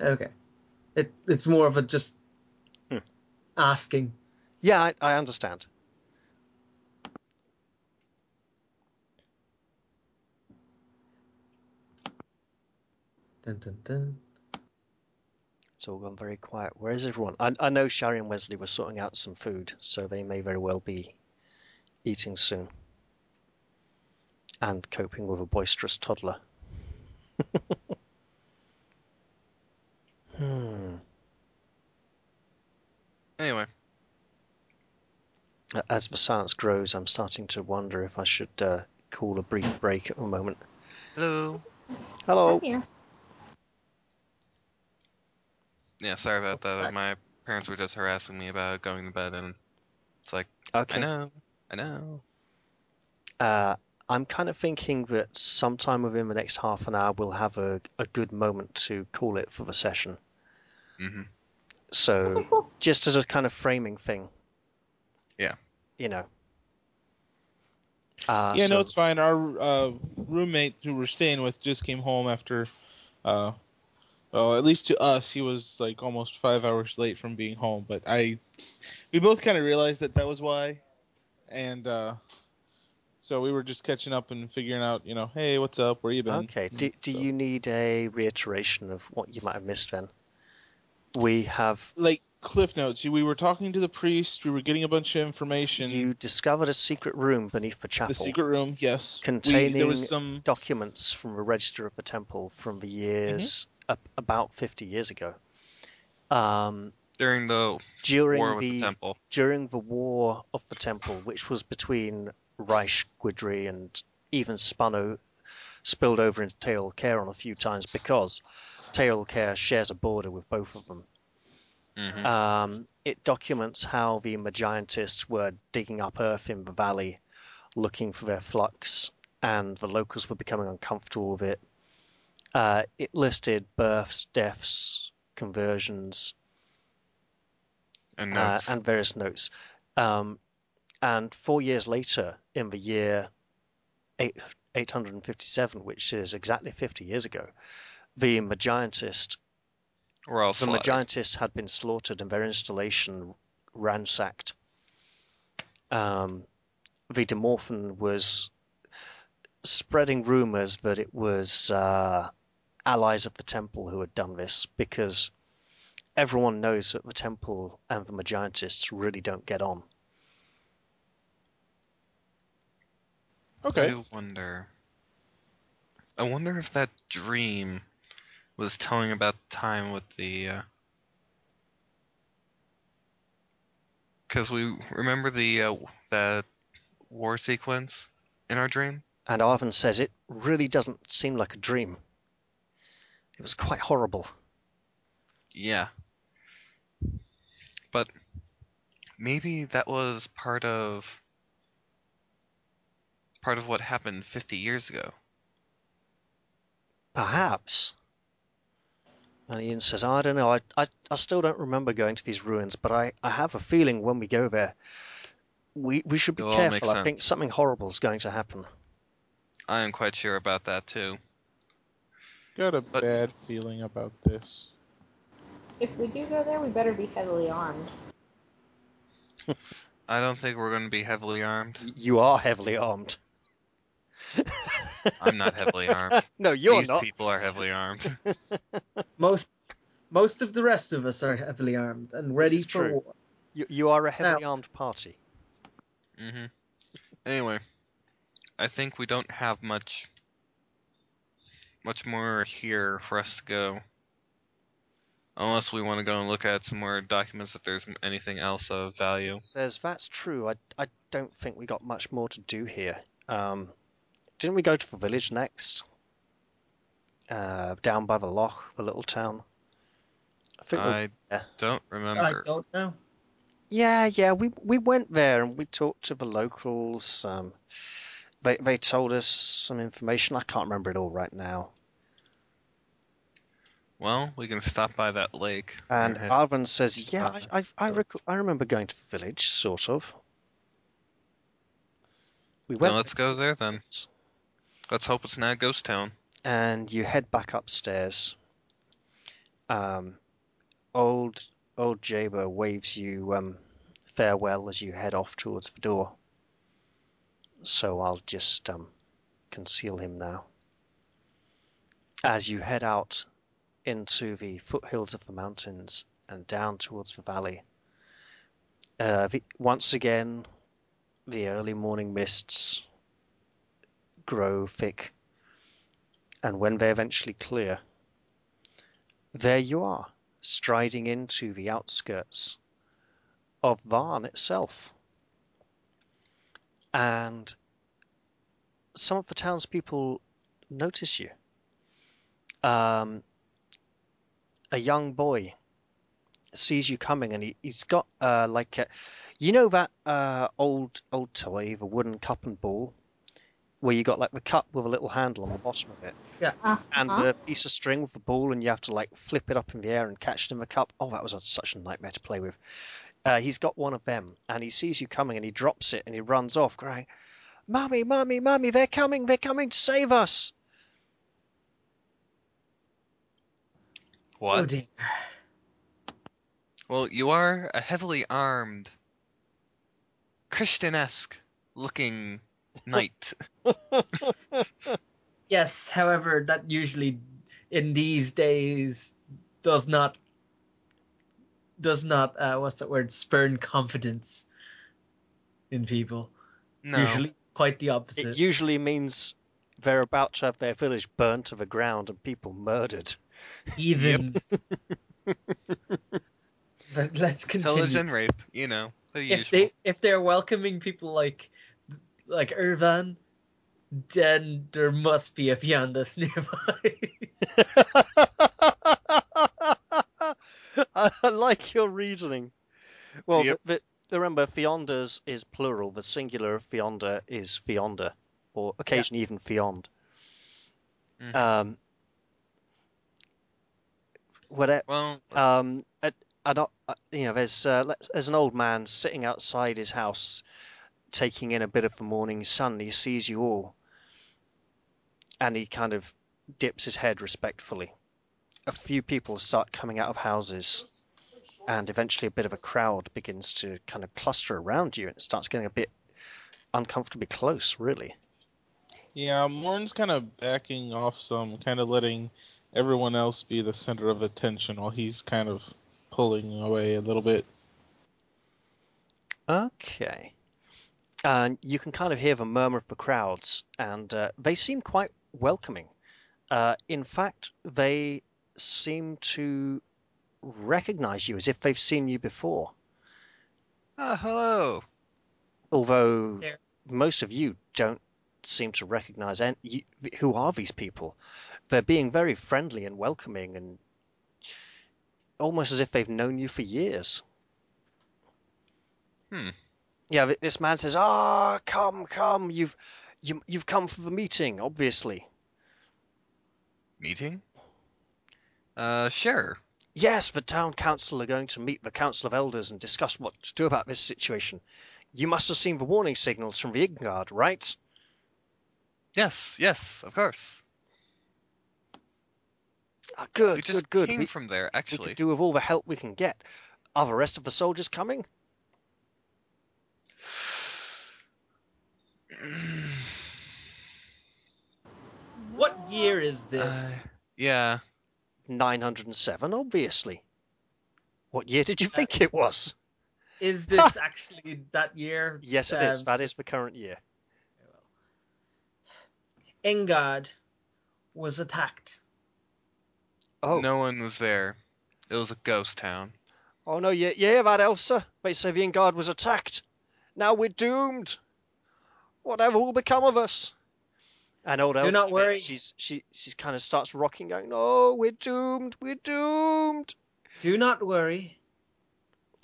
Okay. It's more of a just asking. Yeah, I understand. Dun, dun, dun. It's all gone very quiet. Where is everyone? I know Shari and Wesley were sorting out some food, so they may very well be eating soon. And coping with a boisterous toddler. Anyway. As the silence grows, I'm starting to wonder if I should call a brief break at the moment. Hello. Hello. I'm here. Yeah, sorry about that. My parents were just harassing me about going to bed, and it's like, okay. I know. I'm kind of thinking that sometime within the next half an hour, we'll have a good moment to call it for the session. Mm-hmm. So, just as a kind of framing thing. Yeah. You know. No, it's fine. Our roommate who we're staying with just came home after... Well, at least to us, he was like almost 5 hours late from being home. But we both kind of realized that was why, and so we were just catching up and figuring out, hey, what's up? Where you been? Okay. Do you need a reiteration of what you might have missed? Then we have like cliff notes. We were talking to the priest. We were getting a bunch of information. You discovered a secret room beneath the chapel. The secret room, yes, containing there was some documents from the register of the temple from the years. Mm-hmm. About 50 years ago, during the War of the Temple, which was between Reizh, Gwidre, and even spilled over into Taol Kaer on a few times, because Taol Kaer shares a border with both of them. Mm-hmm. It documents how the Magientists were digging up earth in the valley, looking for their flux, and the locals were becoming uncomfortable with it. It listed births, deaths, conversions, and various notes. And 4 years later, in the year 857, which is exactly 50 years ago, the Magientists had been slaughtered and their installation ransacked. The Demorphin was spreading rumours that it was... allies of the temple who had done this, because everyone knows that the temple and the Magientists really don't get on. Okay. I wonder if that dream was telling about the time with the... Because we remember the war sequence in our dream? And Arvin says it really doesn't seem like a dream. It was quite horrible. Yeah. But maybe that was part of what happened 50 years ago. Perhaps. And Ian says, I don't know, I still don't remember going to these ruins, but I have a feeling when we go there, we should be careful. I think something horrible is going to happen. I am quite sure about that, too. Got a bad feeling about this. If we do go there, we better be heavily armed. I don't think we're going to be heavily armed. You are heavily armed. I'm not heavily armed. No, you're not. These people are heavily armed. Most of the rest of us are heavily armed and ready for war. You are a heavily armed party. Mm-hmm. Anyway, I think we don't have much more here for us to go. Unless we want to go and look at some more documents if there's anything else of value. It says, that's true. I don't think we got much more to do here. Didn't we go to the village next? Down by the loch, the little town. I don't remember. I don't know. Yeah, we went there and we talked to the locals. They told us some information. I can't remember it all right now. Well, we can stop by that lake. And Arvin says, yeah, I remember going to the village, sort of. We went. Now let's go there, then. Let's hope it's not a ghost town. And you head back upstairs. Old Jaber waves you farewell as you head off towards the door. So I'll just conceal him now. As you head out into the foothills of the mountains and down towards the valley. Once again, the early morning mists grow thick, and when they eventually clear, there you are, striding into the outskirts of Varn itself. And some of the townspeople notice you. A young boy sees you coming, and he's got old toy, the wooden cup and ball, where you got the cup with a little handle on the bottom of it, and a piece of string with the ball, and you have to flip it up in the air and catch it in the cup. Oh, that was such a nightmare to play with. He's got one of them, and he sees you coming, and he drops it, and he runs off, crying, "Mummy, mummy, mummy! They're coming to save us!" What? Oh dear. Well, you are a heavily armed, Christian-esque looking knight. Yes, however, that usually in these days does not spurn confidence in people. No. Usually quite the opposite. It usually means they're about to have their village burned to the ground and people murdered. Heathens. But let's continue. Pillage and rape, you know. If they're welcoming people like Urvan, then there must be a Fiendas nearby. I like your reasoning. Well, remember, Fiendas is plural. The singular of Fienda is Fienda, or occasionally even Fiend. Mm-hmm. There's an old man sitting outside his house, taking in a bit of the morning sun. He sees you all, and he kind of dips his head respectfully. A few people start coming out of houses, and eventually a bit of a crowd begins to kind of cluster around you, and it starts getting a bit uncomfortably close, really. Yeah, Morn's kind of backing off some, kind of letting everyone else be the center of attention while he's kind of pulling away a little bit. Okay. And you can kind of hear the murmur of the crowds, and they seem quite welcoming. In fact, they seem to recognize you as if they've seen you before. Hello. Although most of you don't seem to recognize who are these people. They're being very friendly and welcoming, and almost as if they've known you for years. Yeah, this man says, come, you've come for the meeting, obviously. meeting? Sure. Yes, the town council are going to meet the council of elders and discuss what to do about this situation. You must have seen the warning signals from the Ingard, right? Yes, of course. Good, we just good. Came from there, actually. We could do with all the help we can get. Are the rest of the soldiers coming? What year is this? 907, obviously. What year did you think it was? Is this actually that year? Yes, it is. That is the current year. Ingard was attacked. Oh. No one was there. It was a ghost town. Oh, no, you hear that, Elsa? They say the Ingard was attacked. Now we're doomed. Whatever will become of us? And old Elsa, not worry. She kind of starts rocking, going, "No, we're doomed. We're doomed." Do not worry.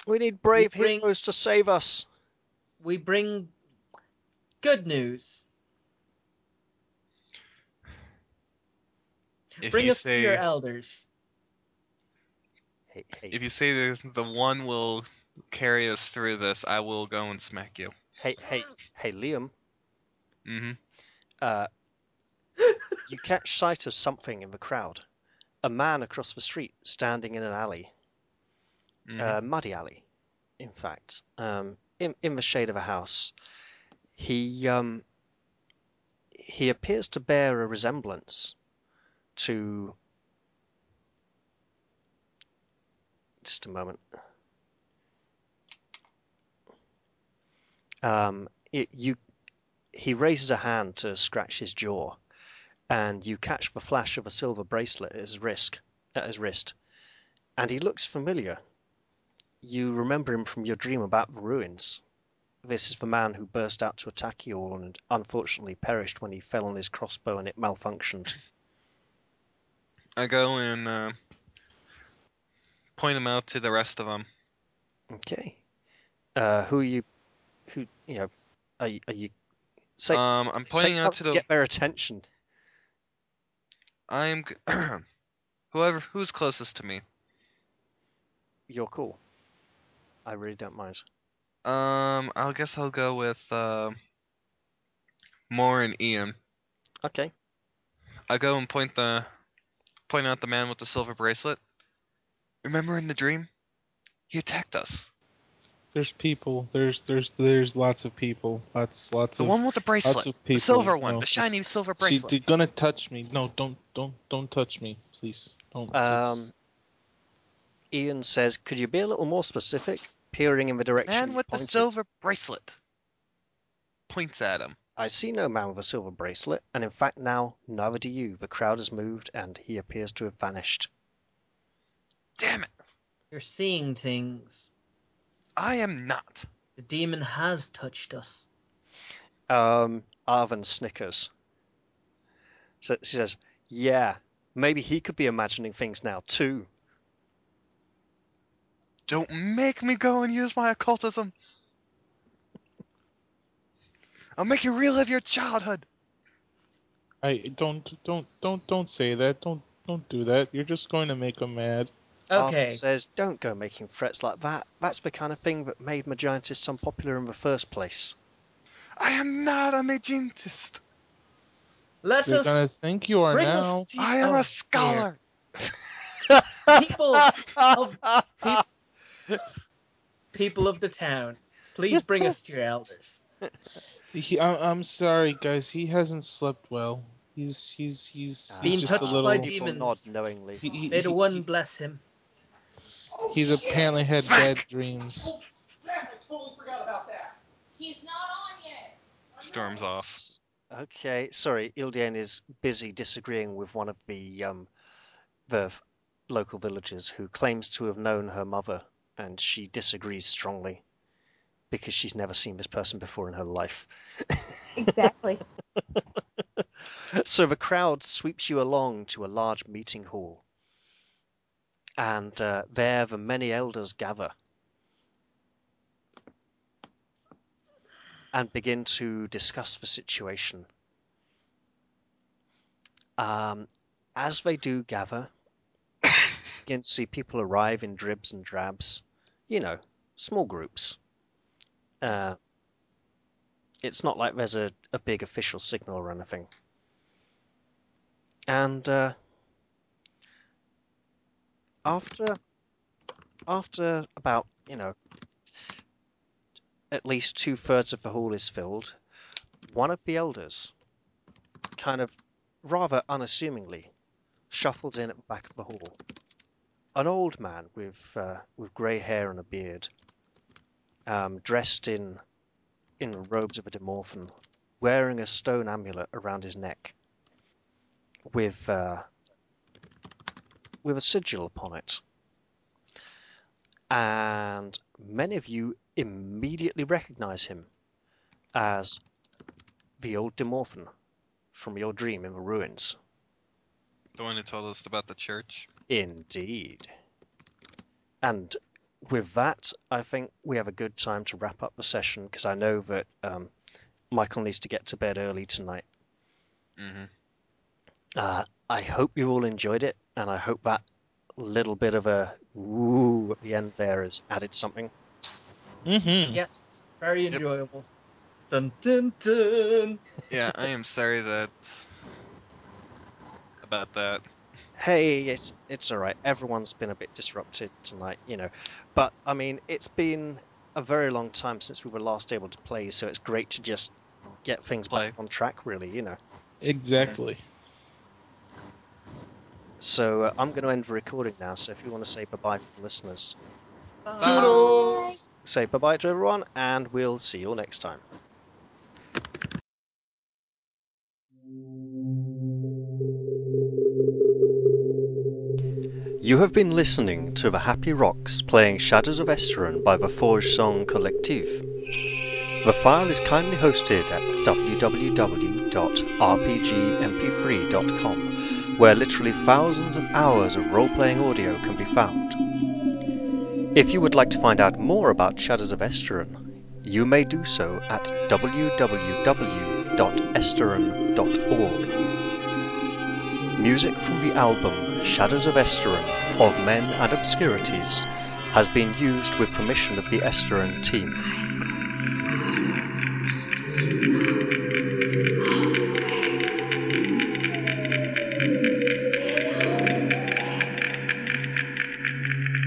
We need brave heroes to save us. We bring good news. Bring us to your elders. Hey. If you say the one will carry us through this, I will go and smack you. Hey, Liam. Mm-hmm. You catch sight of something in the crowd. A man across the street standing in an alley. Mm-hmm. Muddy alley, in fact. In the shade of a house. He appears to bear a resemblance to... Just a moment. He raises a hand to scratch his jaw, and you catch the flash of a silver bracelet at his wrist, and he looks familiar. You remember him from your dream about the ruins. This is the man who burst out to attack you all and unfortunately perished when he fell on his crossbow and it malfunctioned. I go and point him out to the rest of them. Okay. Are you? Say, I'm pointing out to get their attention. I'm who's closest to me. You're cool. I really don't mind. I guess I'll go with Moore and Ian. Okay. I go and point out the man with the silver bracelet. Remember in the dream, he attacked us. There's people. There's lots of people. Lots. The one with the bracelet. The silver one. No, the shiny silver bracelet. She's gonna touch me. No, don't touch me, please. Don't. Please. Ian says, "Could you be a little more specific?" Peering in the direction. Man with the silver bracelet. Points at him. I see no man with a silver bracelet, and in fact now neither do you. The crowd has moved, and he appears to have vanished. Damn it! You're seeing things. I am not. The demon has touched us. Arvin snickers. So she says, "Yeah, maybe he could be imagining things now too." Don't make me go and use my occultism. I'll make you relive your childhood. I don't say that. Don't do that. You're just going to make him mad. Okay. Says, don't go making threats like that. That's the kind of thing that made Magientists unpopular in the first place. I am not a Magientist. You're gonna think you are now. I am a scholar. People of the town, please bring us to your elders. I'm sorry, guys. He hasn't slept well. He's been touched by demons. Nod knowingly. May the one bless him. He's apparently had bad dreams. Oh, crap, I totally forgot about that. He's not on yet. Storms off. Okay, sorry. Ildien is busy disagreeing with one of the local villagers who claims to have known her mother, and she disagrees strongly because she's never seen this person before in her life. Exactly. So the crowd sweeps you along to a large meeting hall. And there the many elders gather and begin to discuss the situation. As they do gather, you can see people arrive in dribs and drabs, you know, small groups. It's not like there's a big official signal or anything. And after about, you know, at least 2/3 of the hall is filled, one of the elders, kind of rather unassumingly, shuffles in at the back of the hall. An old man with grey hair and a beard, dressed in robes of a Demorphin, wearing a stone amulet around his neck, with a sigil upon it. And many of you immediately recognise him as the old Demorphin from your dream in the ruins. The one who told us about the church? Indeed. And with that, I think we have a good time to wrap up the session, because I know that Michael needs to get to bed early tonight. Mm-hmm. I hope you all enjoyed it, and I hope that little bit of a woo at the end there has added something. Mm-hmm. Yes, very enjoyable. Yep. Dun, dun, dun. Yeah, I am sorry that... about that. Hey, it's all right. Everyone's been a bit disrupted tonight, you know. But I mean, it's been a very long time since we were last able to play, so it's great to just get things back on track, really, you know. Exactly. So I'm going to end the recording now. So if you want to say bye-bye to the listeners, bye. Say bye-bye to everyone, and we'll see you all next time. You have been listening to The Happy Rocks playing Shadows of Esteren by the Forge Song Collective. The file is kindly hosted at www.rpgmp3.com, where literally thousands of hours of role-playing audio can be found. If you would like to find out more about Shadows of Esteren, you may do so at www.esteren.org. Music from the album Shadows of Esteren, of Men and Obscurities, has been used with permission of the Esteren team.